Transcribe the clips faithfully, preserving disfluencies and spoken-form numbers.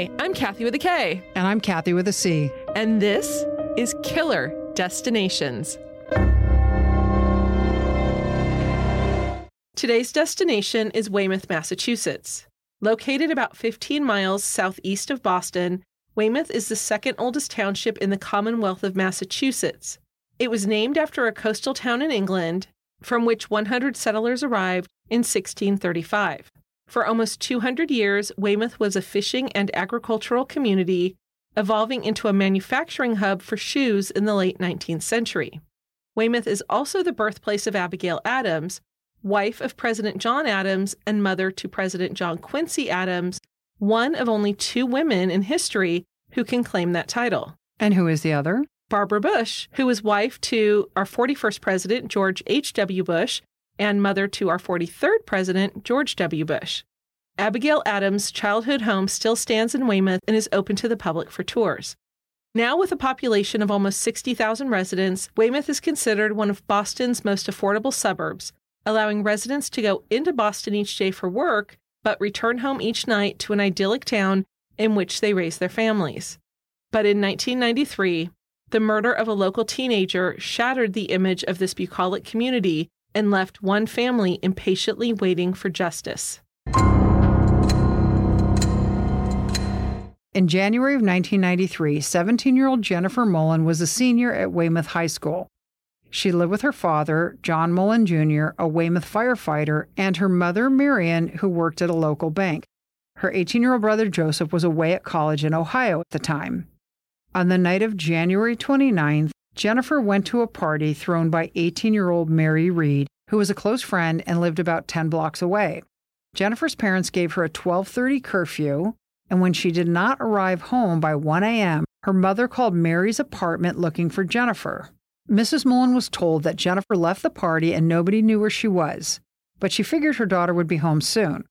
Hi, I'm Kathy with a K. And I'm Kathy with a C. And this is Killer Destinations. Today's destination is Weymouth, Massachusetts. Located about fifteen miles southeast of Boston, Weymouth is the second oldest township in the Commonwealth of Massachusetts. It was named after a coastal town in England, from which one hundred settlers arrived in sixteen thirty-five. For almost two hundred years, Weymouth was a fishing and agricultural community, evolving into a manufacturing hub for shoes in the late nineteenth century. Weymouth is also the birthplace of Abigail Adams, wife of President John Adams and mother to President John Quincy Adams, one of only two women in history who can claim that title. And who is the other? Barbara Bush, who was wife to our forty-first president, George H W Bush, and mother to our forty-third president, George W. Bush. Abigail Adams' childhood home still stands in Weymouth and is open to the public for tours. Now with a population of almost sixty thousand residents, Weymouth is considered one of Boston's most affordable suburbs, allowing residents to go into Boston each day for work, but return home each night to an idyllic town in which they raise their families. But in nineteen ninety-three, the murder of a local teenager shattered the image of this bucolic community and left one family impatiently waiting for justice. In January of nineteen ninety-three, seventeen-year-old Jennifer Mullin was a senior at Weymouth High School. She lived with her father, John Mullin Junior, a Weymouth firefighter, and her mother, Marian, who worked at a local bank. Her eighteen-year-old brother, Joseph, was away at college in Ohio at the time. On the night of January twenty-ninth, Jennifer went to a party thrown by eighteen-year-old Mary Reed, who was a close friend and lived about ten blocks away. Jennifer's parents gave her a twelve thirty curfew, and when she did not arrive home by one a.m., her mother called Mary's apartment looking for Jennifer. Missus Mullin was told that Jennifer left the party and nobody knew where she was, but she figured her daughter would be home soon.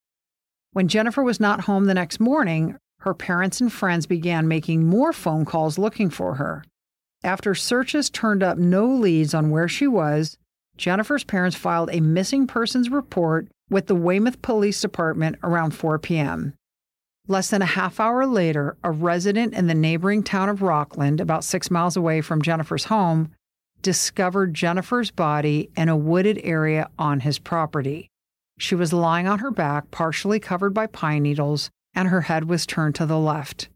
When Jennifer was not home the next morning, her parents and friends began making more phone calls looking for her. After searches turned up no leads on where she was, Jennifer's parents filed a missing persons report with the Weymouth Police Department around four p.m. Less than a half hour later, a resident in the neighboring town of Rockland, about six miles away from Jennifer's home, discovered Jennifer's body in a wooded area on his property. She was lying on her back, partially covered by pine needles, and her head was turned to the left.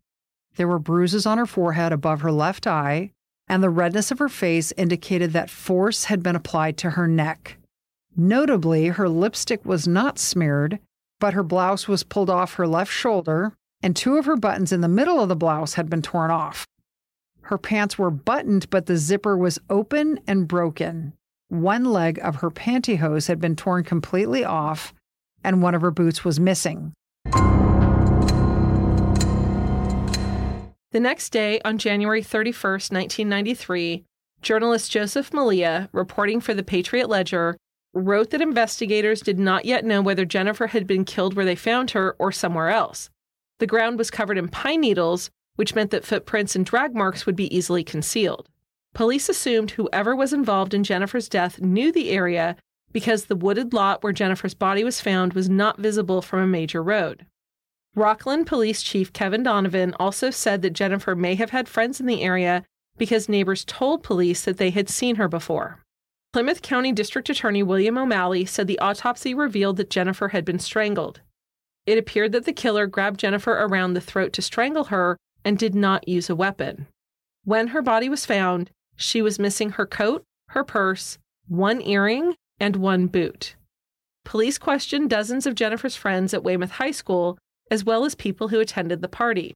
There were bruises on her forehead above her left eye, and the redness of her face indicated that force had been applied to her neck. Notably, her lipstick was not smeared, but her blouse was pulled off her left shoulder, and two of her buttons in the middle of the blouse had been torn off. Her pants were buttoned, but the zipper was open and broken. One leg of her pantyhose had been torn completely off, and one of her boots was missing. The next day, on January thirty-first, nineteen ninety-three, journalist Joseph Malia, reporting for the Patriot Ledger, wrote that investigators did not yet know whether Jennifer had been killed where they found her or somewhere else. The ground was covered in pine needles, which meant that footprints and drag marks would be easily concealed. Police assumed whoever was involved in Jennifer's death knew the area because the wooded lot where Jennifer's body was found was not visible from a major road. Rockland Police Chief Kevin Donovan also said that Jennifer may have had friends in the area because neighbors told police that they had seen her before. Plymouth County District Attorney William O'Malley said the autopsy revealed that Jennifer had been strangled. It appeared that the killer grabbed Jennifer around the throat to strangle her and did not use a weapon. When her body was found, she was missing her coat, her purse, one earring, and one boot. Police questioned dozens of Jennifer's friends at Weymouth High School, as well as people who attended the party.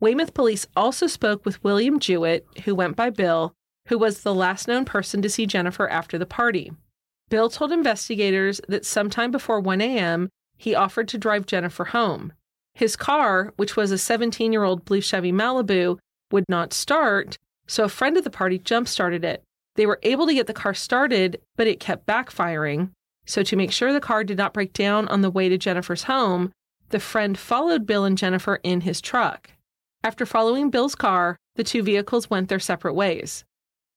Weymouth police also spoke with William Jewett, who went by Bill, who was the last known person to see Jennifer after the party. Bill told investigators that sometime before one a.m., he offered to drive Jennifer home. His car, which was a seventeen-year-old blue Chevy Malibu, would not start, so a friend of the party jump-started it. They were able to get the car started, but it kept backfiring. So to make sure the car did not break down on the way to Jennifer's home, the friend followed Bill and Jennifer in his truck. After following Bill's car, the two vehicles went their separate ways.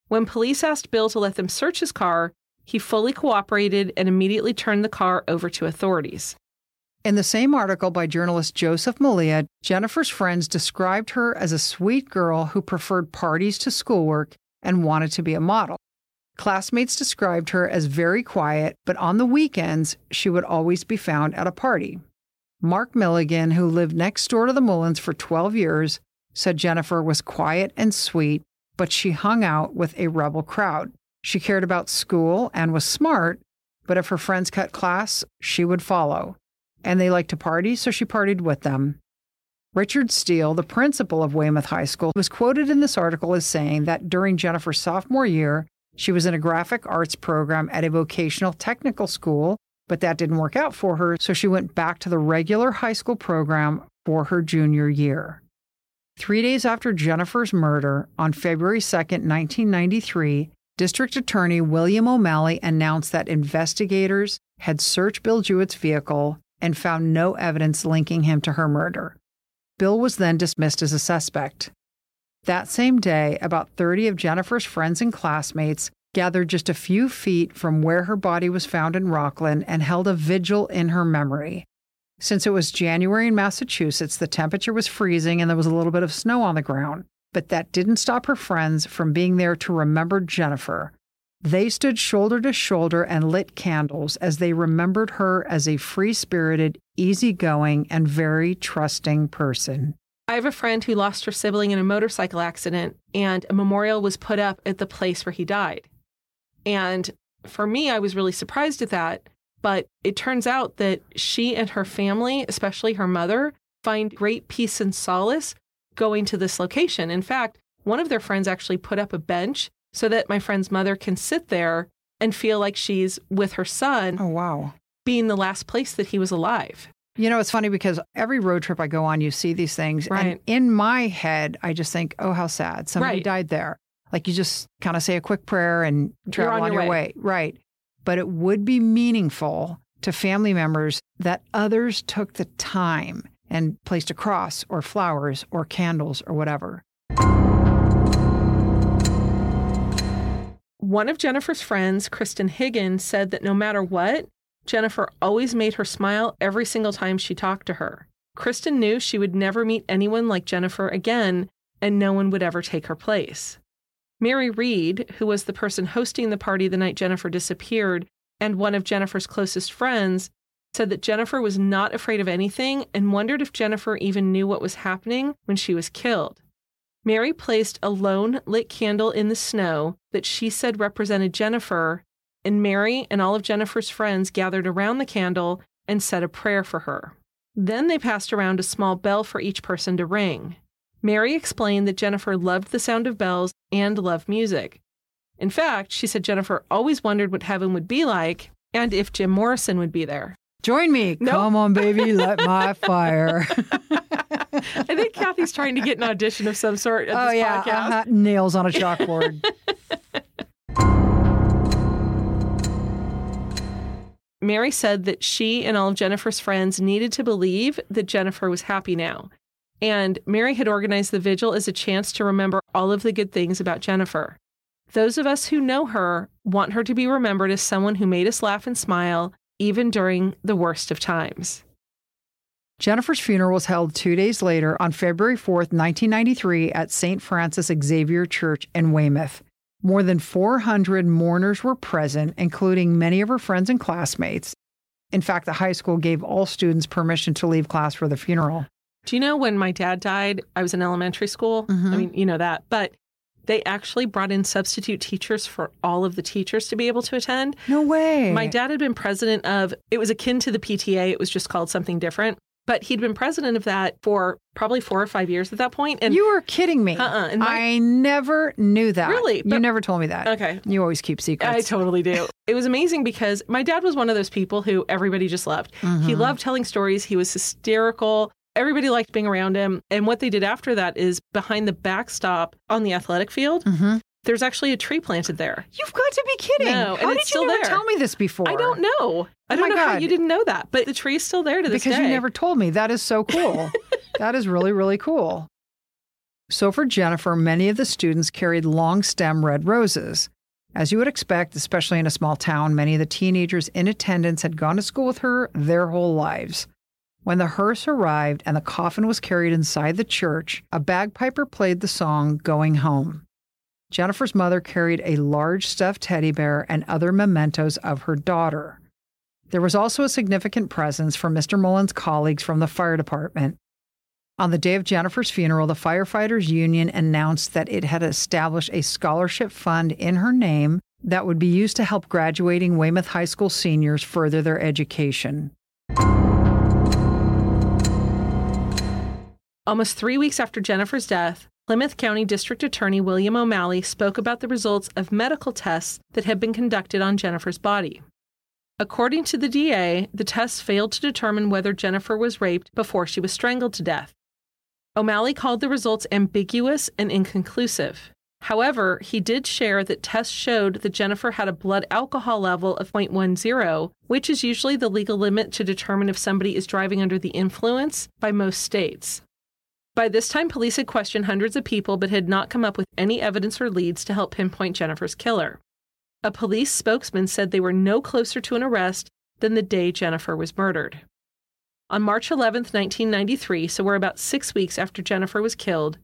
When police asked Bill to let them search his car, he fully cooperated and immediately turned the car over to authorities. In the same article by journalist Joseph Malia, Jennifer's friends described her as a sweet girl who preferred parties to schoolwork and wanted to be a model. Classmates described her as very quiet, but on the weekends, she would always be found at a party. Mark Milligan, who lived next door to the Mullins for twelve years, said Jennifer was quiet and sweet, but she hung out with a rebel crowd. She cared about school and was smart, but if her friends cut class, she would follow. And they liked to party, so she partied with them. Richard Steele, the principal of Weymouth High School, was quoted in this article as saying that during Jennifer's sophomore year, she was in a graphic arts program at a vocational technical school, but that didn't work out for her, so she went back to the regular high school program for her junior year. Three days after Jennifer's murder, on February second, nineteen ninety-three, District Attorney William O'Malley announced that investigators had searched Bill Jewett's vehicle and found no evidence linking him to her murder. Bill was then dismissed as a suspect. That same day, about thirty of Jennifer's friends and classmates gathered just a few feet from where her body was found in Rockland and held a vigil in her memory. Since it was January in Massachusetts, the temperature was freezing and there was a little bit of snow on the ground, but that didn't stop her friends from being there to remember Jennifer. They stood shoulder to shoulder and lit candles as they remembered her as a free-spirited, easygoing, and very trusting person. I have a friend who lost her sibling in a motorcycle accident, and a memorial was put up at the place where he died. And for me, I was really surprised at that, but it turns out that she and her family, especially her mother, find great peace and solace going to this location. In fact, one of their friends actually put up a bench so that my friend's mother can sit there and feel like she's with her son. Oh, wow. Being the last place that he was alive. You know, it's funny because every road trip I go on, you see these things. Right. And in my head, I just think, oh, how sad. Somebody right. died there. Like you just kind of say a quick prayer and travel on, on your way. way. Right. But it would be meaningful to family members that others took the time and placed a cross or flowers or candles or whatever. One of Jennifer's friends, Kristen Higgin, said that no matter what, Jennifer always made her smile every single time she talked to her. Kristen knew she would never meet anyone like Jennifer again, and no one would ever take her place. Mary Reed, who was the person hosting the party the night Jennifer disappeared and one of Jennifer's closest friends, said that Jennifer was not afraid of anything and wondered if Jennifer even knew what was happening when she was killed. Mary placed a lone lit candle in the snow that she said represented Jennifer, and Mary and all of Jennifer's friends gathered around the candle and said a prayer for her. Then they passed around a small bell for each person to ring. Mary explained that Jennifer loved the sound of bells and loved music. In fact, she said Jennifer always wondered what heaven would be like and if Jim Morrison would be there. Join me. Nope. Come on, baby, light my fire. I think Kathy's trying to get an audition of some sort at oh, this yeah, podcast. Uh-huh. Nails on a chalkboard. Mary said that she and all of Jennifer's friends needed to believe that Jennifer was happy now. And Mary had organized the vigil as a chance to remember all of the good things about Jennifer. Those of us who know her want her to be remembered as someone who made us laugh and smile, even during the worst of times. Jennifer's funeral was held two days later on February fourth, nineteen ninety-three at Saint Francis Xavier Church in Weymouth. More than four hundred mourners were present, including many of her friends and classmates. In fact, the high school gave all students permission to leave class for the funeral. Do you know when my dad died, I was in elementary school? Mm-hmm. I mean, you know that. But they actually brought in substitute teachers for all of the teachers to be able to attend. No way. My dad had been president of, it was akin to the P T A. It was just called something different. But he'd been president of that for probably four or five years at that point. And you were kidding me. Uh-uh. And my, I never knew that. Really? But, you never told me that. Okay. You always keep secrets. I totally do. It was amazing because my dad was one of those people who everybody just loved. Mm-hmm. He loved telling stories. He was hysterical. Everybody liked being around him. And what they did after that is behind the backstop on the athletic field, mm-hmm. there's actually a tree planted there. You've got to be kidding. No, how and did it's you still never there. Tell me this before? I don't know. I oh don't know God. How you didn't know that. But the tree is still there to this because day. Because you never told me. That is so cool. That is really, really cool. So for Jennifer, many of the students carried long stem red roses. As you would expect, especially in a small town, many of the teenagers in attendance had gone to school with her their whole lives. When the hearse arrived and the coffin was carried inside the church, a bagpiper played the song Going Home. Jennifer's mother carried a large stuffed teddy bear and other mementos of her daughter. There was also a significant presence from Mister Mullin's colleagues from the fire department. On the day of Jennifer's funeral, the Firefighters Union announced that it had established a scholarship fund in her name that would be used to help graduating Weymouth High School seniors further their education. Almost three weeks after Jennifer's death, Plymouth County District Attorney William O'Malley spoke about the results of medical tests that had been conducted on Jennifer's body. According to the D A, the tests failed to determine whether Jennifer was raped before she was strangled to death. O'Malley called the results ambiguous and inconclusive. However, he did share that tests showed that Jennifer had a blood alcohol level of zero point one zero, which is usually the legal limit to determine if somebody is driving under the influence by most states. By this time, police had questioned hundreds of people but had not come up with any evidence or leads to help pinpoint Jennifer's killer. A police spokesman said they were no closer to an arrest than the day Jennifer was murdered. On March eleventh, nineteen ninety-three, so we're about six weeks after Jennifer was killed,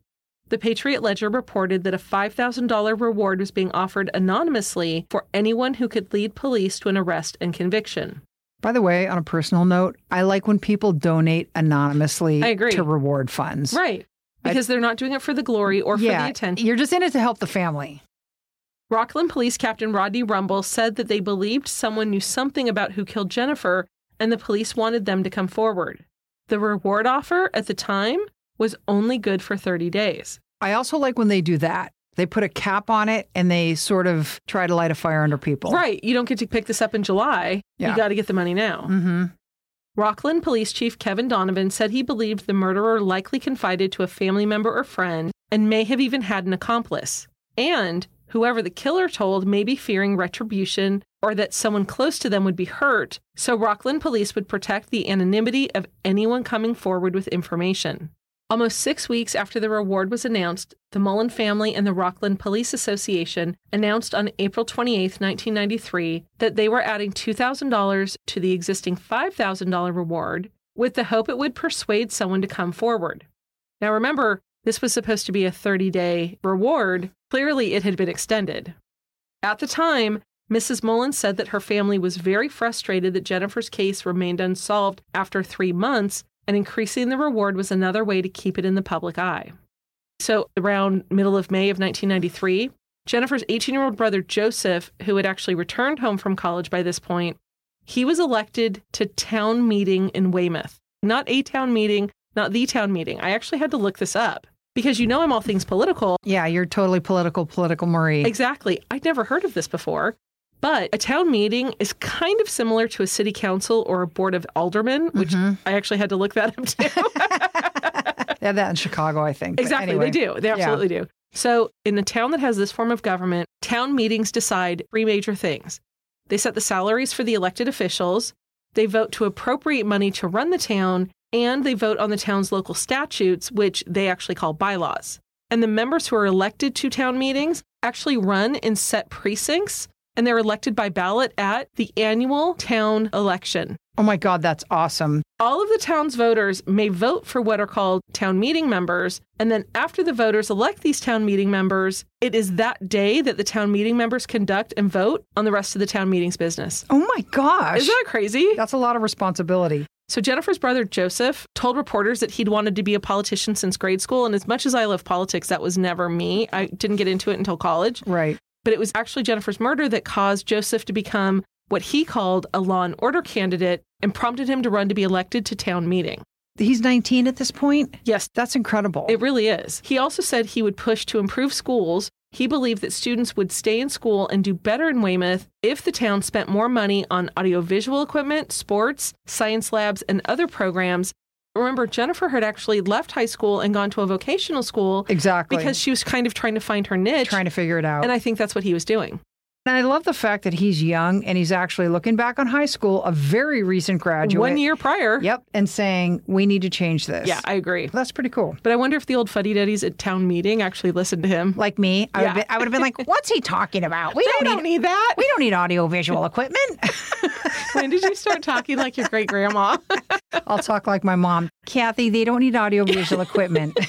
the Patriot Ledger reported that a five thousand dollars reward was being offered anonymously for anyone who could lead police to an arrest and conviction. By the way, on a personal note, I like when people donate anonymously to reward funds. Right, because I, they're not doing it for the glory or yeah, for the attention. You're just in it to help the family. Rockland Police Captain Rodney Rumble said that they believed someone knew something about who killed Jennifer, and the police wanted them to come forward. The reward offer at the time was only good for thirty days. I also like when they do that. They put a cap on it, and they sort of try to light a fire under people. Right. You don't get to pick this up in July. Yeah. You got to get the money now. Mm-hmm. Rockland Police Chief Kevin Donovan said he believed the murderer likely confided to a family member or friend and may have even had an accomplice. And whoever the killer told may be fearing retribution or that someone close to them would be hurt, so Rockland police would protect the anonymity of anyone coming forward with information. Almost six weeks after the reward was announced, the Mullin family and the Rockland Police Association announced on April twenty-eighth, nineteen ninety-three, that they were adding two thousand dollars to the existing five thousand dollars reward with the hope it would persuade someone to come forward. Now remember, this was supposed to be a thirty-day reward. Clearly, it had been extended. At the time, Missus Mullin said that her family was very frustrated that Jennifer's case remained unsolved after three months, and increasing the reward was another way to keep it in the public eye. So around middle of May of nineteen ninety-three, Jennifer's eighteen-year-old brother Joseph, who had actually returned home from college by this point, he was elected to town meeting in Weymouth. Not a town meeting, not the town meeting. I actually had to look this up. Because you know I'm all things political. Yeah, you're totally political, political Marie. Exactly. I'd never heard of this before. But a town meeting is kind of similar to a city council or a board of aldermen, which mm-hmm. I actually had to look that up too. They have that in Chicago, I think. Exactly. Anyway. They do. They absolutely yeah. do. So in a town that has this form of government, town meetings decide three major things. They set the salaries for the elected officials. They vote to appropriate money to run the town. And they vote on the town's local statutes, which they actually call bylaws. And the members who are elected to town meetings actually run in set precincts, and they're elected by ballot at the annual town election. Oh my God, that's awesome. All of the town's voters may vote for what are called town meeting members, and then after the voters elect these town meeting members, it is that day that the town meeting members conduct and vote on the rest of the town meeting's business. Oh my gosh. Isn't that crazy? That's a lot of responsibility. So Jennifer's brother, Joseph, told reporters that he'd wanted to be a politician since grade school. And as much as I love politics, that was never me. I didn't get into it until college. Right. But it was actually Jennifer's murder that caused Joseph to become what he called a law and order candidate and prompted him to run to be elected to town meeting. He's nineteen at this point? Yes. That's incredible. It really is. He also said he would push to improve schools. He believed that students would stay in school and do better in Weymouth if the town spent more money on audiovisual equipment, sports, science labs, and other programs. Remember, Jennifer had actually left high school and gone to a vocational school. Exactly. Because she was kind of trying to find her niche. Trying to figure it out. And I think that's what he was doing. And I love the fact that he's young and he's actually looking back on high school, a very recent graduate. One year prior. Yep. And saying, we need to change this. Yeah, I agree. That's pretty cool. But I wonder if the old fuddy-duddies at town meeting actually listened to him. Like me. I yeah. would have been, been like, what's he talking about? We don't, don't need, need that. We don't need audiovisual equipment. When did you start talking like your great-grandma? I'll talk like my mom. Kathy, they don't need audiovisual equipment.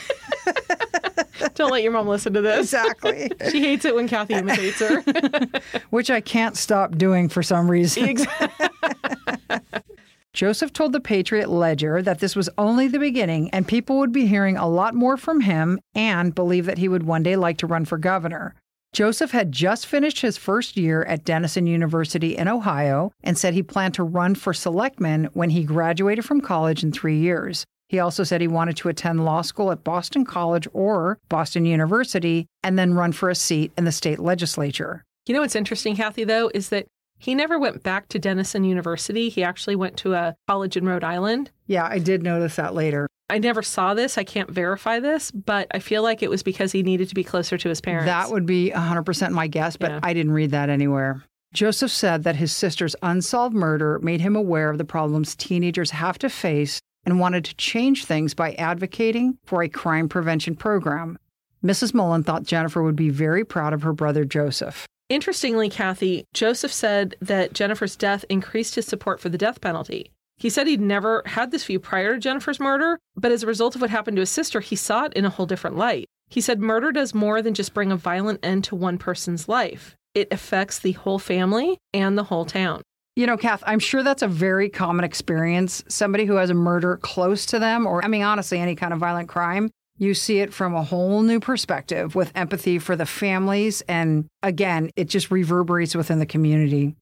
Don't let your mom listen to this. Exactly. She hates it when Kathy imitates her. Which I can't stop doing for some reason. Exactly. Joseph told the Patriot Ledger that this was only the beginning and people would be hearing a lot more from him and believe that he would one day like to run for governor. Joseph had just finished his first year at Denison University in Ohio and said he planned to run for selectman when he graduated from college in three years. He also said he wanted to attend law school at Boston College or Boston University and then run for a seat in the state legislature. You know what's interesting, Kathy, though, is that he never went back to Denison University. He actually went to a college in Rhode Island. Yeah, I did notice that later. I never saw this. I can't verify this, but I feel like it was because he needed to be closer to his parents. That would be one hundred percent my guess, but yeah. I didn't read that anywhere. Joseph said that his sister's unsolved murder made him aware of the problems teenagers have to face and wanted to change things by advocating for a crime prevention program. Missus Mullin thought Jennifer would be very proud of her brother Joseph. Interestingly, Kathy, Joseph said that Jennifer's death increased his support for the death penalty. He said he'd never had this view prior to Jennifer's murder, but as a result of what happened to his sister, he saw it in a whole different light. He said murder does more than just bring a violent end to one person's life. It affects the whole family and the whole town. You know, Kath, I'm sure that's a very common experience. Somebody who has a murder close to them, or I mean, honestly, any kind of violent crime, you see it from a whole new perspective with empathy for the families. And again, it just reverberates within the community.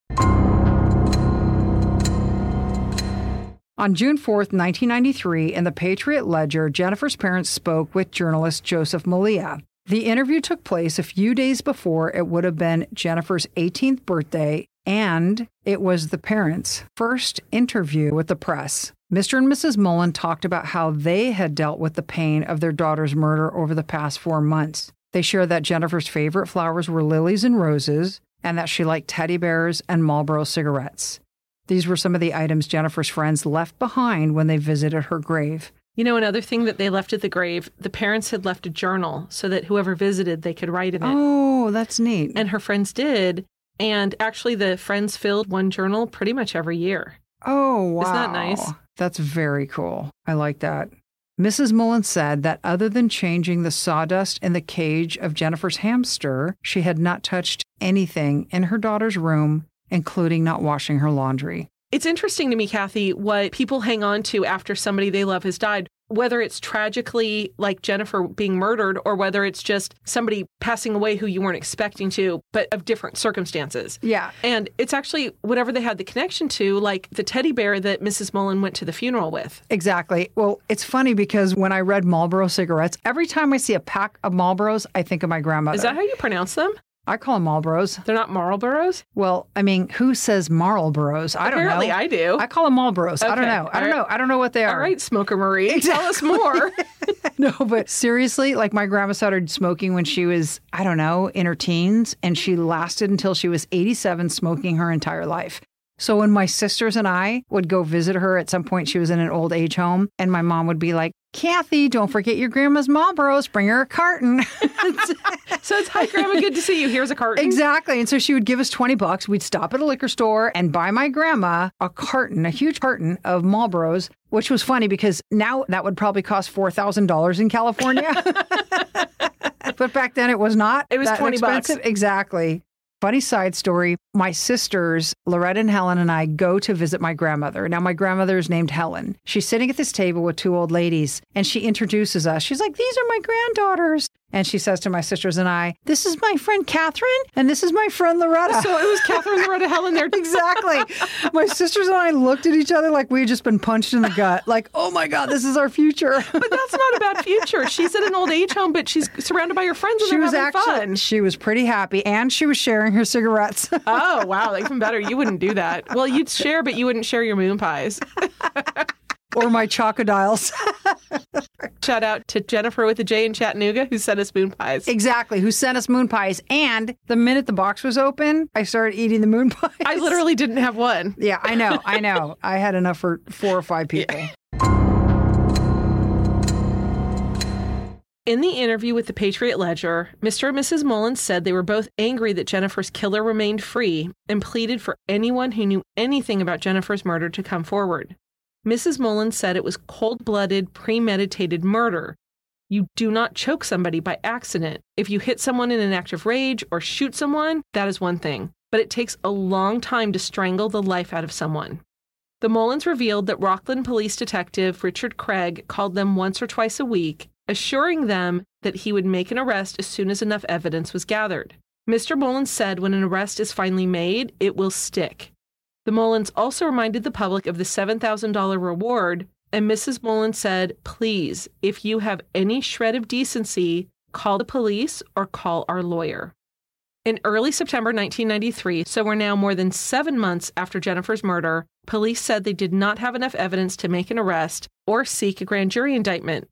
On June fourth, nineteen ninety-three, in the Patriot Ledger, Jennifer's parents spoke with journalist Joseph Malia. The interview took place a few days before it would have been Jennifer's eighteenth birthday. And it was the parents' first interview with the press. Mister and Missus Mullin talked about how they had dealt with the pain of their daughter's murder over the past four months. They shared that Jennifer's favorite flowers were lilies and roses, and that she liked teddy bears and Marlboro cigarettes. These were some of the items Jennifer's friends left behind when they visited her grave. You know, another thing that they left at the grave, the parents had left a journal so that whoever visited, they could write in it. Oh, that's neat. And her friends did. And actually, the friends filled one journal pretty much every year. Oh, wow. Isn't that nice? That's very cool. I like that. Missus Mullin said that other than changing the sawdust in the cage of Jennifer's hamster, she had not touched anything in her daughter's room, including not washing her laundry. It's interesting to me, Kathy, what people hang on to after somebody they love has died, whether it's tragically like Jennifer being murdered or whether it's just somebody passing away who you weren't expecting to, but of different circumstances. Yeah. And it's actually whatever they had the connection to, like the teddy bear that Missus Mullin went to the funeral with. Exactly. Well, it's funny because when I read Marlboro cigarettes, every time I see a pack of Marlboros, I think of my grandmother. Is that how you pronounce them? I call them Marlboros. They're not Marlboros? Well, I mean, who says Marlboros? I Apparently don't know. Apparently I do. I call them Marlboros. Okay. I don't know. I don't right. know. I don't know what they are. All right, Smoker Marie. Exactly. Tell us more. No, but seriously, like my grandma started smoking when she was, I don't know, in her teens, and she lasted until she was eighty-seven, smoking her entire life. So when my sisters and I would go visit her at some point, she was in an old age home, and my mom would be like, Kathy, don't forget your grandma's Marlboros. Bring her a carton. So it's, hi, Grandma, good to see you. Here's a carton. Exactly. And so she would give us twenty bucks. We'd stop at a liquor store and buy my grandma a carton, a huge carton of Marlboros, which was funny because now that would probably cost four thousand dollars in California. But back then it was not. It was that twenty expensive. Bucks. Exactly. Funny side story, my sisters, Loretta and Helen, and I go to visit my grandmother. Now, my grandmother is named Helen. She's sitting at this table with two old ladies, and she introduces us. She's like, these are my granddaughters. And she says to my sisters and I, this is my friend Catherine, and this is my friend Loretta. So it was Catherine, Loretta, Helen there. Exactly. My sisters and I looked at each other like we had just been punched in the gut. Like, oh, my God, this is our future. But that's not a bad future. She's in an old age home, but she's surrounded by her friends and she they're was having actually, fun. She was pretty happy, and she was sharing her cigarettes. Oh, wow. Even better. You wouldn't do that. Well, you'd share, but you wouldn't share your moon pies. Or my chocodiles. Shout out to Jennifer with a J in Chattanooga who sent us moon pies. Exactly, who sent us moon pies. And the minute the box was open, I started eating the moon pies. I literally didn't have one. Yeah, I know, I know. I had enough for four or five people. Yeah. In the interview with the Patriot Ledger, Mister and Missus Mullin said they were both angry that Jennifer's killer remained free and pleaded for anyone who knew anything about Jennifer's murder to come forward. Missus Mullin said it was cold-blooded, premeditated murder. You do not choke somebody by accident. If you hit someone in an act of rage or shoot someone, that is one thing, but it takes a long time to strangle the life out of someone. The Mullins revealed that Rockland Police Detective Richard Craig called them once or twice a week, assuring them that he would make an arrest as soon as enough evidence was gathered. Mister Mullin said when an arrest is finally made, it will stick. The Mullins also reminded the public of the seven thousand dollars reward, and Missus Mullin said, please, if you have any shred of decency, call the police or call our lawyer. In early September nineteen ninety-three, so we're now more than seven months after Jennifer's murder, police said they did not have enough evidence to make an arrest or seek a grand jury indictment.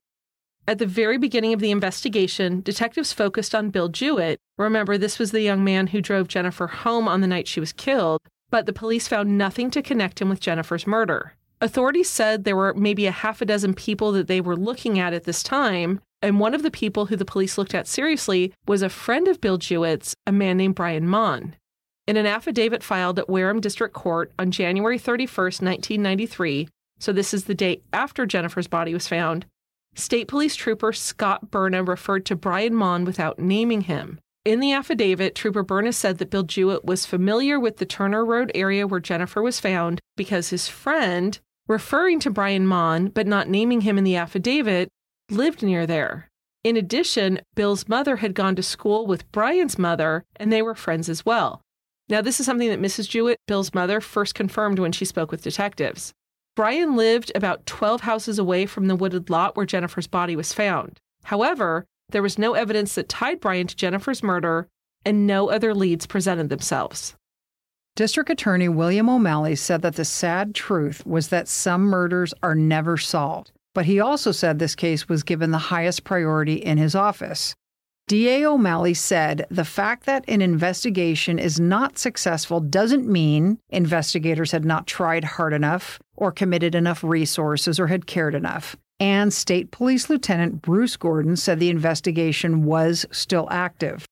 At the very beginning of the investigation, detectives focused on Bill Jewett. Remember, this was the young man who drove Jennifer home on the night she was killed, but the police found nothing to connect him with Jennifer's murder. Authorities said there were maybe a half a dozen people that they were looking at at this time, and one of the people who the police looked at seriously was a friend of Bill Jewett's, a man named Brian Mann. In an affidavit filed at Wareham District Court on January thirty-first, nineteen ninety-three, so this is the day after Jennifer's body was found, State Police Trooper Scott Berna referred to Brian Mann without naming him. In the affidavit, Trooper Berna said that Bill Jewett was familiar with the Turner Road area where Jennifer was found because his friend, referring to Brian Mann but not naming him in the affidavit, lived near there. In addition, Bill's mother had gone to school with Brian's mother, and they were friends as well. Now, this is something that Missus Jewett, Bill's mother, first confirmed when she spoke with detectives. Brian lived about twelve houses away from the wooded lot where Jennifer's body was found. However, there was no evidence that tied Brian to Jennifer's murder, and no other leads presented themselves. District Attorney William O'Malley said that the sad truth was that some murders are never solved, but he also said this case was given the highest priority in his office. D A O'Malley said the fact that an investigation is not successful doesn't mean investigators had not tried hard enough or committed enough resources or had cared enough. And State Police Lieutenant Bruce Gordon said the investigation was still active.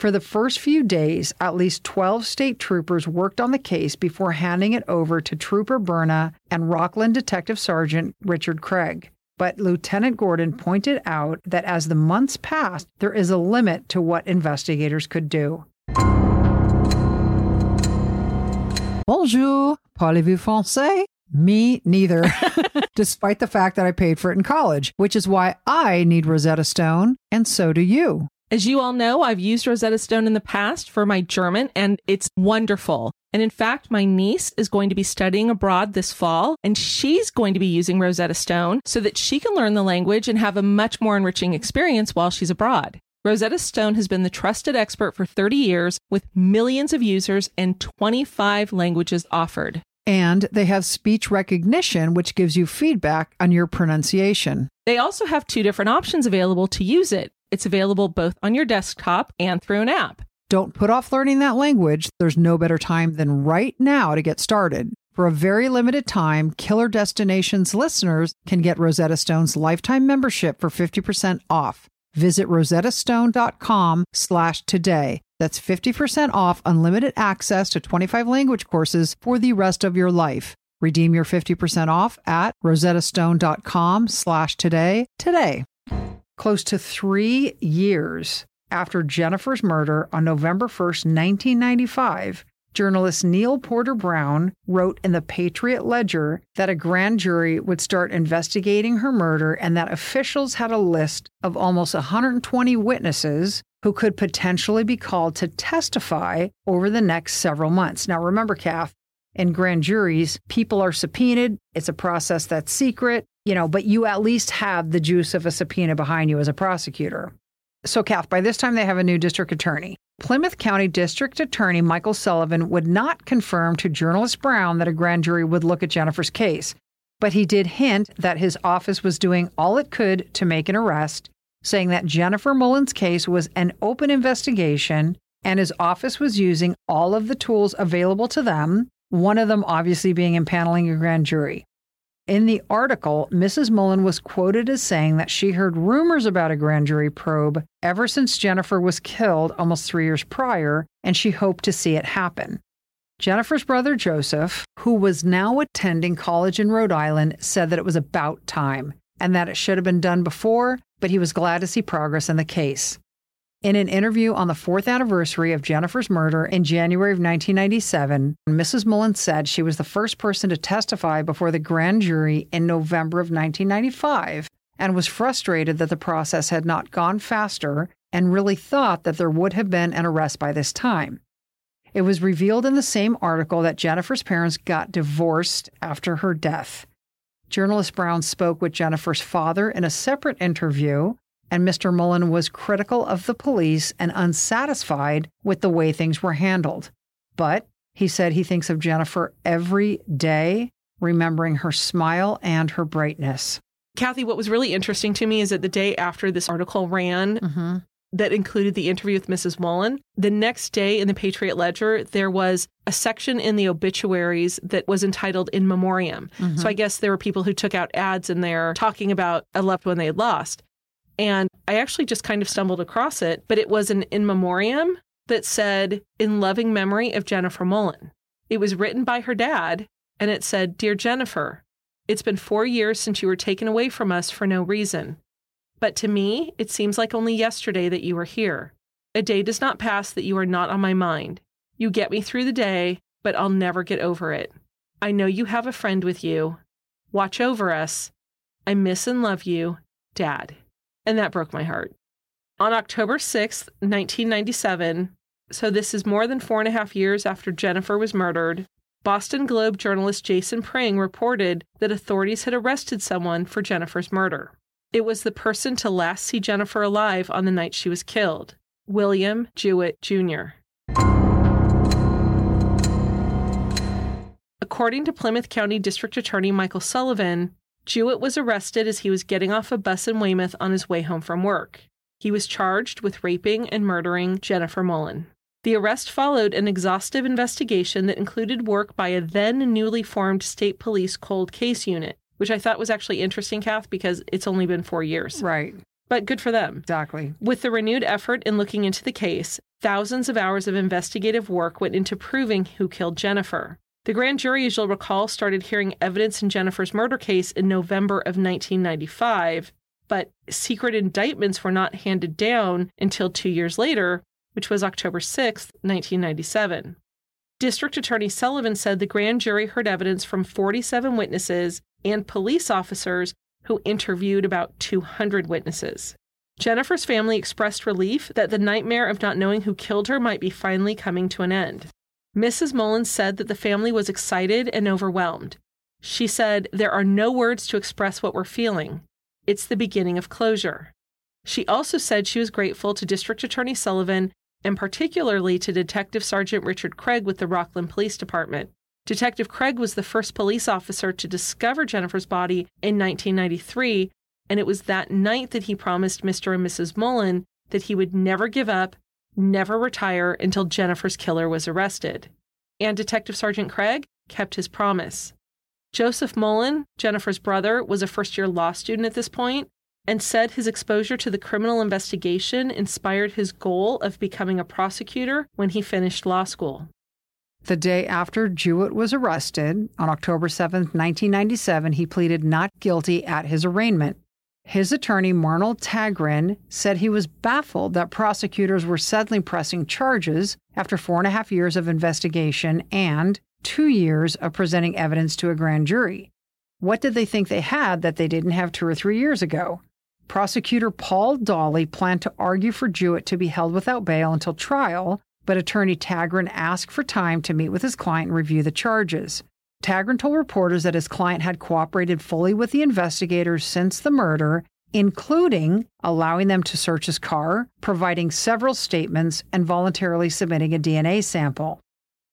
For the first few days, at least twelve state troopers worked on the case before handing it over to Trooper Berna and Rockland Detective Sergeant Richard Craig. But Lieutenant Gordon pointed out that as the months passed, there is a limit to what investigators could do. Bonjour, parlez-vous français? Me neither, despite the fact that I paid for it in college, which is why I need Rosetta Stone, and so do you. As you all know, I've used Rosetta Stone in the past for my German, and it's wonderful. And in fact, my niece is going to be studying abroad this fall, and she's going to be using Rosetta Stone so that she can learn the language and have a much more enriching experience while she's abroad. Rosetta Stone has been the trusted expert for thirty years with millions of users and twenty-five languages offered. And they have speech recognition, which gives you feedback on your pronunciation. They also have two different options available to use it. It's available both on your desktop and through an app. Don't put off learning that language. There's no better time than right now to get started. For a very limited time, Killer Destinations listeners can get Rosetta Stone's lifetime membership for fifty percent off. Visit rosettastone.com slash today. That's fifty percent off unlimited access to twenty-five language courses for the rest of your life. Redeem your fifty percent off at rosettastone.com slash today today. Close to three years after Jennifer's murder on November first, nineteen ninety-five, journalist Neil Porter Brown wrote in the Patriot Ledger that a grand jury would start investigating her murder and that officials had a list of almost one hundred twenty witnesses who could potentially be called to testify over the next several months. Now, remember, Kath, in grand juries, people are subpoenaed. It's a process that's secret. You know, but you at least have the juice of a subpoena behind you as a prosecutor. So, Kath, by this time they have a new district attorney. Plymouth County District Attorney Michael Sullivan would not confirm to journalist Brown that a grand jury would look at Jennifer's case. But he did hint that his office was doing all it could to make an arrest, saying that Jennifer Mullin's case was an open investigation and his office was using all of the tools available to them, one of them obviously being impaneling a grand jury. In the article, Missus Mullin was quoted as saying that she heard rumors about a grand jury probe ever since Jennifer was killed almost three years prior, and she hoped to see it happen. Jennifer's brother Joseph, who was now attending college in Rhode Island, said that it was about time and that it should have been done before, but he was glad to see progress in the case. In an interview on the fourth anniversary of Jennifer's murder in January of nineteen ninety-seven, Missus Mullin said she was the first person to testify before the grand jury in November of nineteen ninety-five and was frustrated that the process had not gone faster and really thought that there would have been an arrest by this time. It was revealed in the same article that Jennifer's parents got divorced after her death. Journalist Brown spoke with Jennifer's father in a separate interview, and Mister Mullin was critical of the police and unsatisfied with the way things were handled. But he said he thinks of Jennifer every day, remembering her smile and her brightness. Kathy, what was really interesting to me is that the day after this article ran, mm-hmm. that included the interview with Missus Mullin, the next day in the Patriot Ledger, there was a section in the obituaries that was entitled In Memoriam. Mm-hmm. So I guess there were people who took out ads in there talking about a loved one they had lost. And I actually just kind of stumbled across it, but it was an In Memoriam that said, in loving memory of Jennifer Mullin. It was written by her dad, and it said, Dear Jennifer, it's been four years since you were taken away from us for no reason. But to me, it seems like only yesterday that you were here. A day does not pass that you are not on my mind. You get me through the day, but I'll never get over it. I know you have a friend with you. Watch over us. I miss and love you, Dad. And that broke my heart. On October sixth, nineteen ninety-seven, so this is more than four and a half years after Jennifer was murdered, Boston Globe journalist Jason Pring reported that authorities had arrested someone for Jennifer's murder. It was the person to last see Jennifer alive on the night she was killed, William Jewett, Junior According to Plymouth County District Attorney Michael Sullivan, Jewett was arrested as he was getting off a bus in Weymouth on his way home from work. He was charged with raping and murdering Jennifer Mullin. The arrest followed an exhaustive investigation that included work by a then newly formed state police cold case unit, which I thought was actually interesting, Kath, because it's only been four years. Right. But good for them. Exactly. With the renewed effort in looking into the case, thousands of hours of investigative work went into proving who killed Jennifer. The grand jury, as you'll recall, started hearing evidence in Jennifer's murder case in November of nineteen ninety-five, but secret indictments were not handed down until two years later, which was October sixth, nineteen ninety-seven. District Attorney Sullivan said the grand jury heard evidence from forty-seven witnesses and police officers who interviewed about two hundred witnesses. Jennifer's family expressed relief that the nightmare of not knowing who killed her might be finally coming to an end. Missus Mullin said that the family was excited and overwhelmed. She said, there are no words to express what we're feeling. It's the beginning of closure. She also said she was grateful to District Attorney Sullivan and particularly to Detective Sergeant Richard Craig with the Rockland Police Department. Detective Craig was the first police officer to discover Jennifer's body in nineteen ninety-three, and it was that night that he promised Mister and Missus Mullin that he would never give up, never retire until Jennifer's killer was arrested. And Detective Sergeant Craig kept his promise. Joseph Mullin, Jennifer's brother, was a first-year law student at this point and said his exposure to the criminal investigation inspired his goal of becoming a prosecutor when he finished law school. The day after Jewett was arrested, on October seventh, nineteen ninety-seven, he pleaded not guilty at his arraignment. His attorney, Marnell Tagrin, said he was baffled that prosecutors were suddenly pressing charges after four and a half years of investigation and two years of presenting evidence to a grand jury. What did they think they had that they didn't have two or three years ago? Prosecutor Paul Dolly planned to argue for Jewett to be held without bail until trial, but attorney Tagrin asked for time to meet with his client and review the charges. Tagrin told reporters that his client had cooperated fully with the investigators since the murder, including allowing them to search his car, providing several statements, and voluntarily submitting a D N A sample.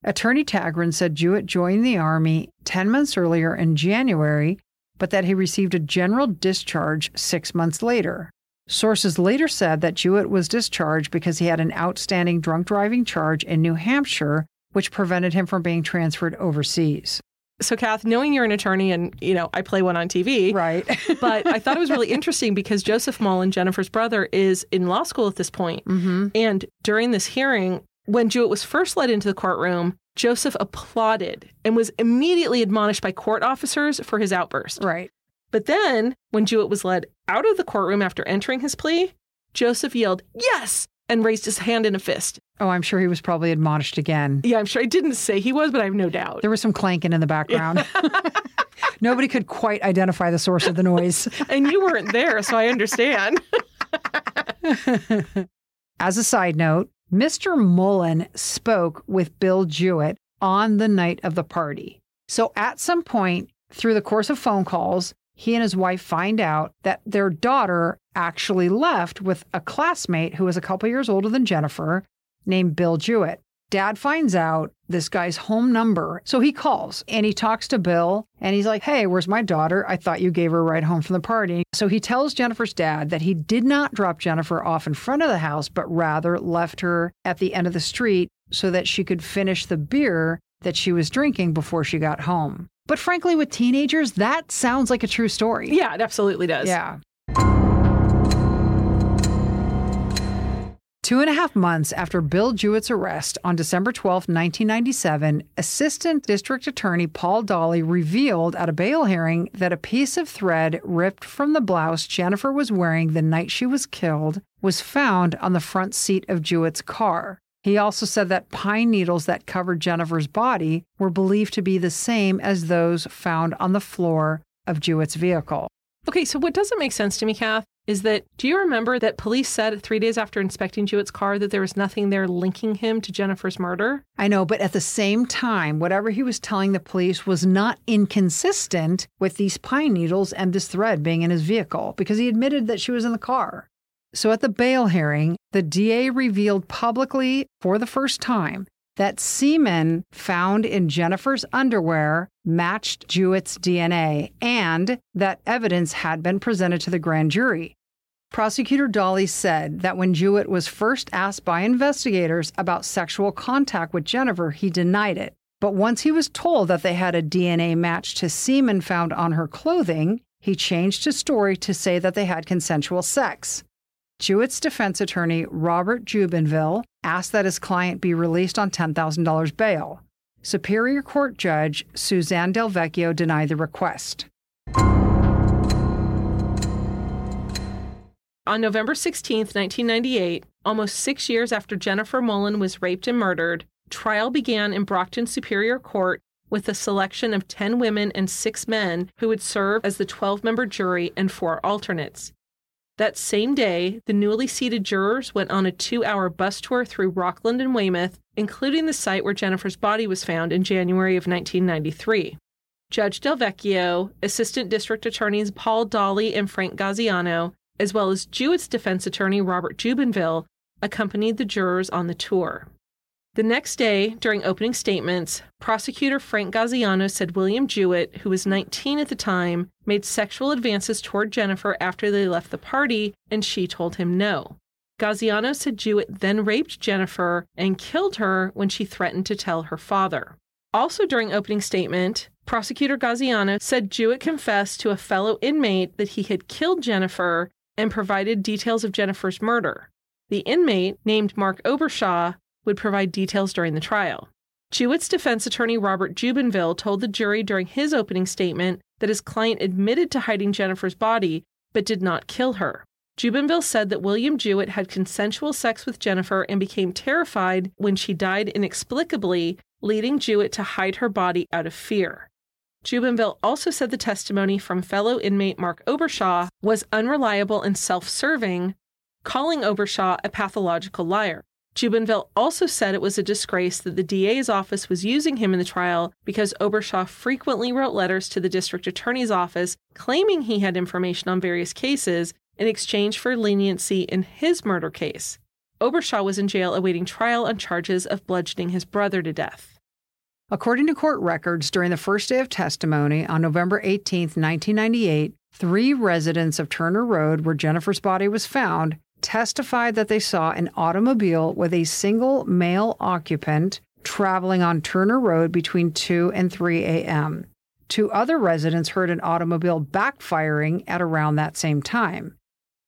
Attorney Tagrin said Jewett joined the Army ten months earlier in January but that he received a general discharge six months later. Sources later said that Jewett was discharged because he had an outstanding drunk driving charge in New Hampshire, which prevented him from being transferred overseas. So, Kath, knowing you're an attorney and, you know, I play one on T V. Right. But I thought it was really interesting because Joseph Mullin, Jennifer's brother, is in law school at this point. Mm-hmm. And during this hearing, when Jewett was first led into the courtroom, Joseph applauded and was immediately admonished by court officers for his outburst. Right. But then when Jewett was led out of the courtroom after entering his plea, Joseph yelled, "Yes!" and raised his hand in a fist. Oh, I'm sure he was probably admonished again. Yeah, I'm sure. I didn't say he was, but I have no doubt. There was some clanking in the background. Nobody could quite identify the source of the noise. And you weren't there, so I understand. As a side note, Mister Mullin spoke with Bill Jewett on the night of the party. So at some point, through the course of phone calls, he and his wife find out that their daughter actually left with a classmate who was a couple years older than Jennifer named Bill Jewett. Dad finds out this guy's home number. So he calls and he talks to Bill and he's like, "Hey, where's my daughter? I thought you gave her a ride home from the party." So he tells Jennifer's dad that he did not drop Jennifer off in front of the house, but rather left her at the end of the street so that she could finish the beer that she was drinking before she got home. But frankly, with teenagers, that sounds like a true story. Yeah, it absolutely does. Yeah. Two and a half months after Bill Jewett's arrest on December twelfth, nineteen ninety-seven, Assistant District Attorney Paul Dolly revealed at a bail hearing that a piece of thread ripped from the blouse Jennifer was wearing the night she was killed was found on the front seat of Jewett's car. He also said that pine needles that covered Jennifer's body were believed to be the same as those found on the floor of Jewett's vehicle. Okay, so what doesn't make sense to me, Kath, is that, do you remember that police said three days after inspecting Jewett's car that there was nothing there linking him to Jennifer's murder? I know, but at the same time, whatever he was telling the police was not inconsistent with these pine needles and this thread being in his vehicle, because he admitted that she was in the car. So at the bail hearing, the D A revealed publicly for the first time that semen found in Jennifer's underwear matched Jewett's D N A and that evidence had been presented to the grand jury. Prosecutor Dolly said that when Jewett was first asked by investigators about sexual contact with Jennifer, he denied it. But once he was told that they had a D N A match to semen found on her clothing, he changed his story to say that they had consensual sex. Jewett's defense attorney, Robert Jubinville, asked that his client be released on ten thousand dollars bail. Superior Court Judge Suzanne Delvecchio denied the request. On November sixteenth, nineteen ninety-eight, almost six years after Jennifer Mullin was raped and murdered, trial began in Brockton Superior Court with a selection of ten women and six men who would serve as the twelve-member jury and four alternates. That same day, the newly seated jurors went on a two-hour bus tour through Rockland and Weymouth, including the site where Jennifer's body was found in January of nineteen ninety-three. Judge Delvecchio, Assistant District Attorneys Paul Dolly and Frank Gazziano, as well as Jewett's defense attorney Robert Jubinville, accompanied the jurors on the tour. The next day, during opening statements, prosecutor Frank Gazziano said William Jewett, who was nineteen at the time, made sexual advances toward Jennifer after they left the party, and she told him no. Gazziano said Jewett then raped Jennifer and killed her when she threatened to tell her father. Also during opening statement, prosecutor Gazziano said Jewett confessed to a fellow inmate that he had killed Jennifer and provided details of Jennifer's murder. The inmate, named Mark Obershaw, would provide details during the trial. Jewett's defense attorney Robert Jubinville told the jury during his opening statement that his client admitted to hiding Jennifer's body, but did not kill her. Jubinville said that William Jewett had consensual sex with Jennifer and became terrified when she died inexplicably, leading Jewett to hide her body out of fear. Jubinville also said the testimony from fellow inmate Mark Obershaw was unreliable and self-serving, calling Obershaw a pathological liar. Jubinville also said it was a disgrace that the D A's office was using him in the trial because Obershaw frequently wrote letters to the district attorney's office claiming he had information on various cases in exchange for leniency in his murder case. Obershaw was in jail awaiting trial on charges of bludgeoning his brother to death. According to court records, during the first day of testimony on November eighteenth, nineteen ninety-eight, three residents of Turner Road, where Jennifer's body was found, testified that they saw an automobile with a single male occupant traveling on Turner Road between two and three a.m. Two other residents heard an automobile backfiring at around that same time.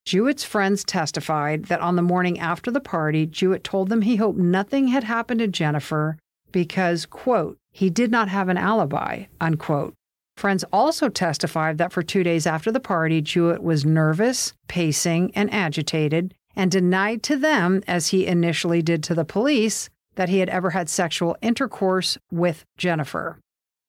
Jewett's friends testified that on the morning after the party, Jewett told them he hoped nothing had happened to Jennifer because, quote, he did not have an alibi, unquote. Friends also testified that for two days after the party, Jewett was nervous, pacing, and agitated, and denied to them, as he initially did to the police, that he had ever had sexual intercourse with Jennifer.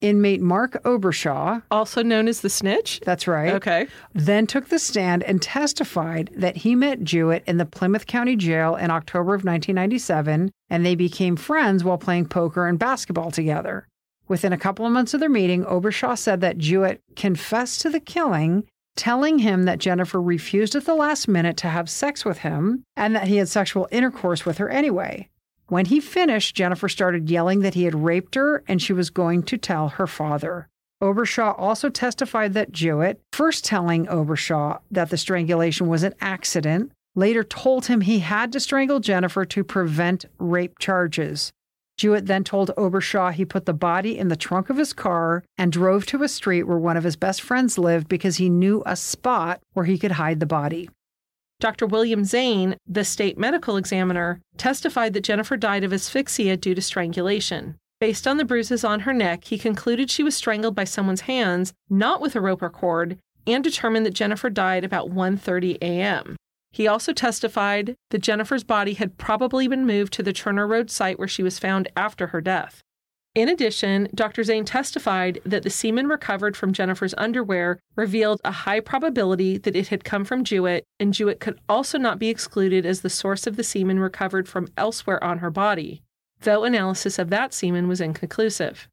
Inmate Mark Obershaw, also known as the Snitch? That's right. Okay. Then took the stand and testified that he met Jewett in the Plymouth County Jail in October of nineteen ninety-seven, and they became friends while playing poker and basketball together. Within a couple of months of their meeting, Obershaw said that Jewett confessed to the killing, telling him that Jennifer refused at the last minute to have sex with him and that he had sexual intercourse with her anyway. When he finished, Jennifer started yelling that he had raped her and she was going to tell her father. Obershaw also testified that Jewett, first telling Obershaw that the strangulation was an accident, later told him he had to strangle Jennifer to prevent rape charges. Jewett then told Obershaw he put the body in the trunk of his car and drove to a street where one of his best friends lived because he knew a spot where he could hide the body. Doctor William Zane, the state medical examiner, testified that Jennifer died of asphyxia due to strangulation. Based on the bruises on her neck, he concluded she was strangled by someone's hands, not with a rope or cord, and determined that Jennifer died about one thirty a.m. He also testified that Jennifer's body had probably been moved to the Turner Road site where she was found after her death. In addition, Doctor Zane testified that the semen recovered from Jennifer's underwear revealed a high probability that it had come from Jewett, and Jewett could also not be excluded as the source of the semen recovered from elsewhere on her body, though analysis of that semen was inconclusive.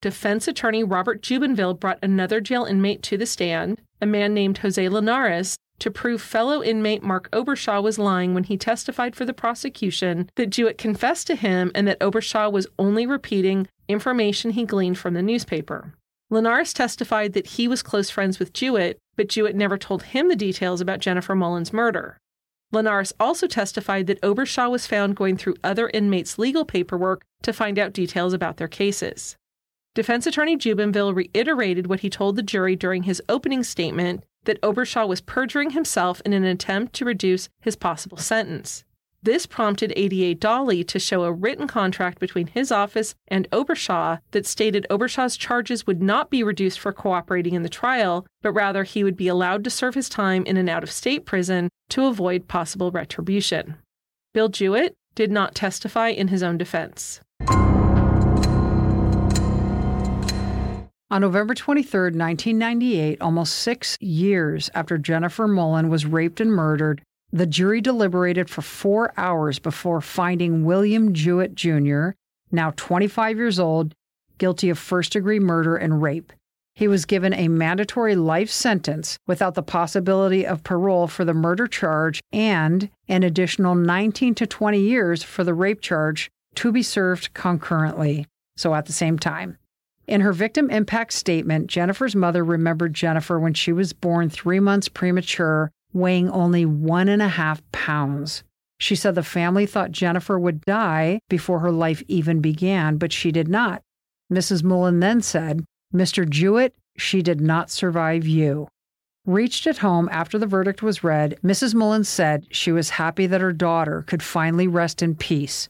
Defense attorney Robert Jubinville brought another jail inmate to the stand, a man named Jose Linares, to prove fellow inmate Mark Obershaw was lying when he testified for the prosecution that Jewett confessed to him and that Obershaw was only repeating information he gleaned from the newspaper. Linares testified that he was close friends with Jewett, but Jewett never told him the details about Jennifer Mullin's murder. Linares also testified that Obershaw was found going through other inmates' legal paperwork to find out details about their cases. Defense attorney Jubinville reiterated what he told the jury during his opening statement, that Obershaw was perjuring himself in an attempt to reduce his possible sentence. This prompted A D A Dolly to show a written contract between his office and Obershaw that stated Obershaw's charges would not be reduced for cooperating in the trial, but rather he would be allowed to serve his time in an out-of-state prison to avoid possible retribution. Bill Jewett did not testify in his own defense. On November twenty-third, nineteen ninety-eight, almost six years after Jennifer Mullin was raped and murdered, the jury deliberated for four hours before finding William Jewett, Junior, now twenty-five years old, guilty of first-degree murder and rape. He was given a mandatory life sentence without the possibility of parole for the murder charge and an additional nineteen to twenty years for the rape charge to be served concurrently, so at the same time. In her victim impact statement, Jennifer's mother remembered Jennifer when she was born three months premature, weighing only one and a half pounds. She said the family thought Jennifer would die before her life even began, but she did not. Missus Mullin then said, "Mister Jewett, she did not survive you." Reached at home after the verdict was read, Missus Mullin said she was happy that her daughter could finally rest in peace.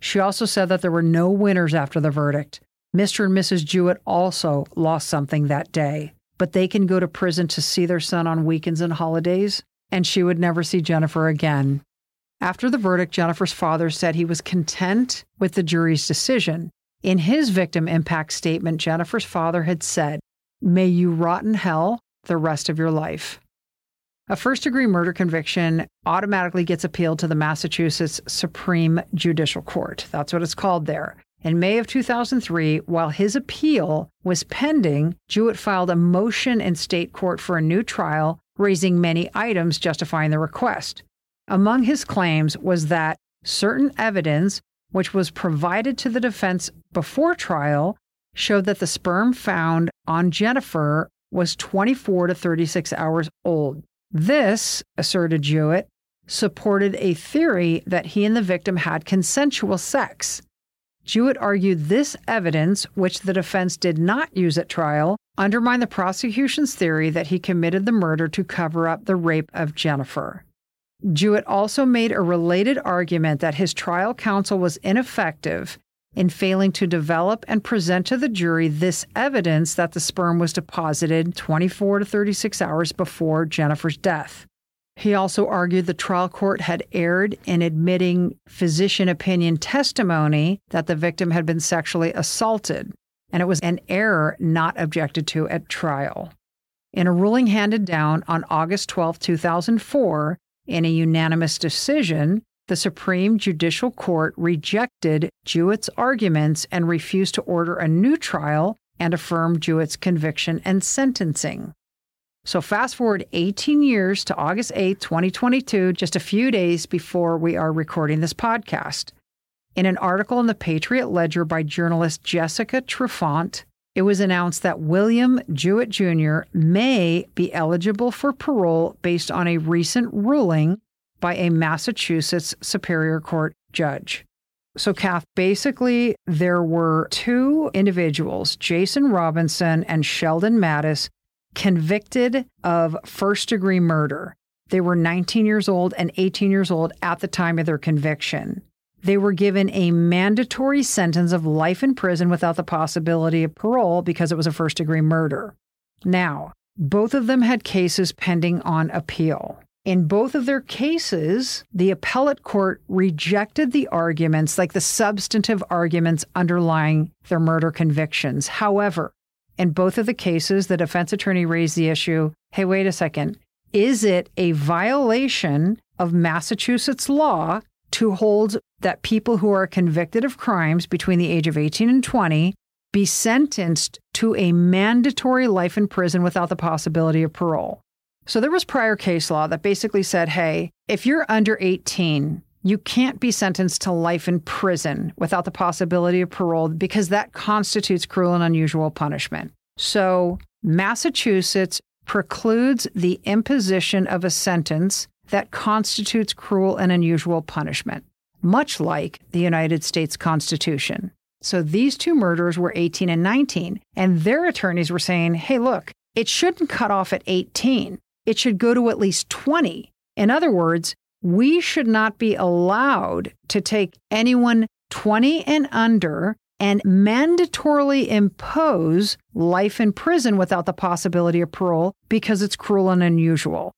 She also said that there were no winners after the verdict. Mister and Missus Jewett also lost something that day, but they can go to prison to see their son on weekends and holidays, and she would never see Jennifer again. After the verdict, Jennifer's father said he was content with the jury's decision. In his victim impact statement, Jennifer's father had said, "May you rot in hell the rest of your life." A first-degree murder conviction automatically gets appealed to the Massachusetts Supreme Judicial Court. That's what it's called there. In May of two thousand three, while his appeal was pending, Jewett filed a motion in state court for a new trial, raising many items justifying the request. Among his claims was that certain evidence which was provided to the defense before trial, showed that the sperm found on Jennifer was twenty-four to thirty-six hours old. This, asserted Jewett, supported a theory that he and the victim had consensual sex. Jewett argued this evidence, which the defense did not use at trial, undermined the prosecution's theory that he committed the murder to cover up the rape of Jennifer. Jewett also made a related argument that his trial counsel was ineffective in failing to develop and present to the jury this evidence that the sperm was deposited twenty-four to thirty-six hours before Jennifer's death. He also argued the trial court had erred in admitting physician opinion testimony that the victim had been sexually assaulted, and it was an error not objected to at trial. In a ruling handed down on August twelfth, two thousand four, in a unanimous decision, the Supreme Judicial Court rejected Jewett's arguments and refused to order a new trial and affirmed Jewett's conviction and sentencing. So fast forward eighteen years to August eighth, twenty twenty-two, just a few days before we are recording this podcast. In an article in the Patriot Ledger by journalist Jessica Trufant, it was announced that William Jewett Junior may be eligible for parole based on a recent ruling by a Massachusetts Superior Court judge. So, Kath, basically, there were two individuals, Jason Robinson and Sheldon Mattis, convicted of first-degree murder. They were nineteen years old and eighteen years old at the time of their conviction. They were given a mandatory sentence of life in prison without the possibility of parole because it was a first-degree murder. Now, both of them had cases pending on appeal. In both of their cases, the appellate court rejected the arguments, like the substantive arguments underlying their murder convictions. However, in both of the cases, the defense attorney raised the issue, hey, wait a second, is it a violation of Massachusetts law to hold that people who are convicted of crimes between the age of eighteen and twenty be sentenced to a mandatory life in prison without the possibility of parole? So there was prior case law that basically said, hey, if you're under eighteen, you can't be sentenced to life in prison without the possibility of parole because that constitutes cruel and unusual punishment. So Massachusetts precludes the imposition of a sentence that constitutes cruel and unusual punishment, much like the United States Constitution. So these two murderers were eighteen and nineteen, and their attorneys were saying, hey, look, it shouldn't cut off at eighteen. It should go to at least twenty. In other words, we should not be allowed to take anyone twenty and under and mandatorily impose life in prison without the possibility of parole because it's cruel and unusual.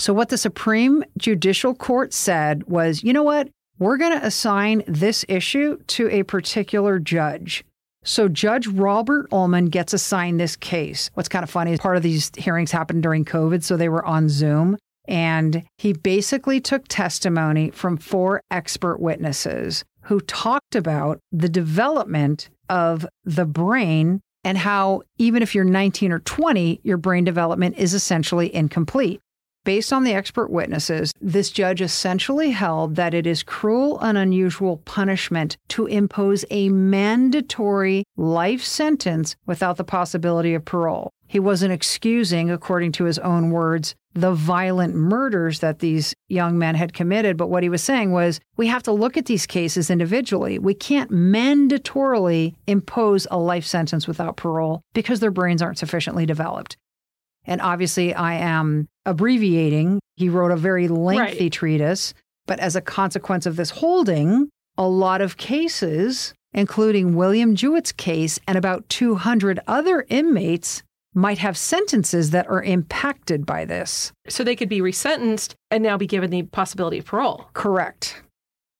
So what the Supreme Judicial Court said was, you know what? We're going to assign this issue to a particular judge. So Judge Robert Ullman gets assigned this case. What's kind of funny is part of these hearings happened during COVID, so they were on Zoom. And he basically took testimony from four expert witnesses who talked about the development of the brain and how even if you're nineteen or twenty, your brain development is essentially incomplete. Based on the expert witnesses, this judge essentially held that it is cruel and unusual punishment to impose a mandatory life sentence without the possibility of parole. He wasn't excusing, according to his own words, the violent murders that these young men had committed. But what he was saying was, we have to look at these cases individually. We can't mandatorily impose a life sentence without parole because their brains aren't sufficiently developed. And obviously, I am abbreviating. He wrote a very lengthy right. treatise. But as a consequence of this holding, a lot of cases, including William Jewett's case and about two hundred other inmates, might have sentences that are impacted by this. So they could be resentenced and now be given the possibility of parole. Correct.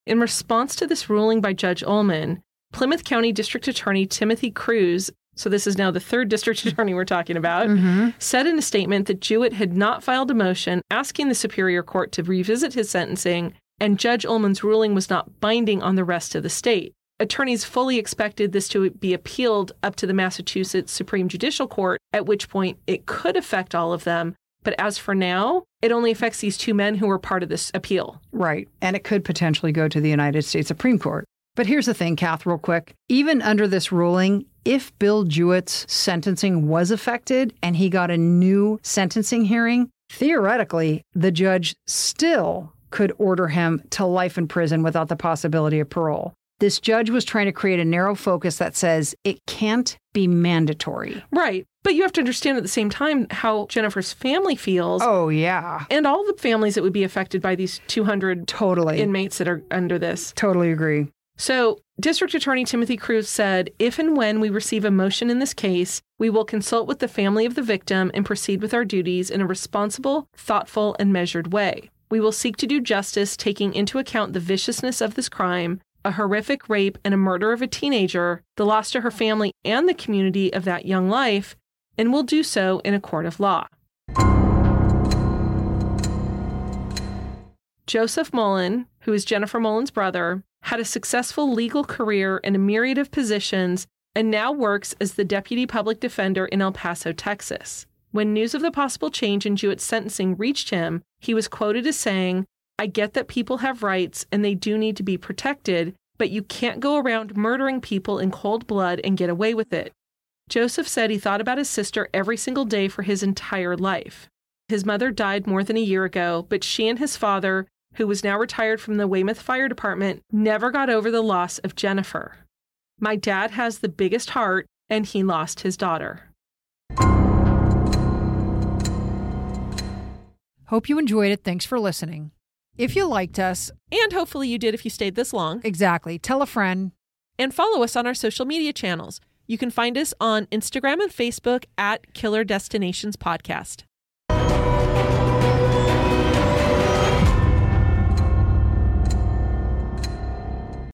In response to this ruling by Judge Ullman, Plymouth County District Attorney Timothy Cruz, so this is now the third district attorney we're talking about, mm-hmm. said in a statement that Jewett had not filed a motion asking the Superior Court to revisit his sentencing, and Judge Ullman's ruling was not binding on the rest of the state. Attorneys fully expected this to be appealed up to the Massachusetts Supreme Judicial Court, at which point it could affect all of them. But as for now, it only affects these two men who were part of this appeal. Right. And it could potentially go to the United States Supreme Court. But here's the thing, Kath, real quick. Even under this ruling, if Bill Jewett's sentencing was affected and he got a new sentencing hearing, theoretically, the judge still could order him to life in prison without the possibility of parole. This judge was trying to create a narrow focus that says it can't be mandatory. Right. But you have to understand at the same time how Jennifer's family feels. Oh, yeah. And all the families that would be affected by these two hundred totally. Inmates that are under this. Totally agree. So District Attorney Timothy Cruz said, if and when we receive a motion in this case, we will consult with the family of the victim and proceed with our duties in a responsible, thoughtful, and measured way. We will seek to do justice, taking into account the viciousness of this crime, a horrific rape and a murder of a teenager, the loss to her family and the community of that young life, and will do so in a court of law. Joseph Mullin, who is Jennifer Mullin's brother, had a successful legal career in a myriad of positions and now works as the deputy public defender in El Paso, Texas. When news of the possible change in Jewett's sentencing reached him, he was quoted as saying, I get that people have rights and they do need to be protected, but you can't go around murdering people in cold blood and get away with it. Joseph said he thought about his sister every single day for his entire life. His mother died more than a year ago, but she and his father, who was now retired from the Weymouth Fire Department, never got over the loss of Jennifer. My dad has the biggest heart, and he lost his daughter. Hope you enjoyed it. Thanks for listening. If you liked us, and hopefully you did if you stayed this long. Exactly. Tell a friend. And follow us on our social media channels. You can find us on Instagram and Facebook at Killer Destinations Podcast.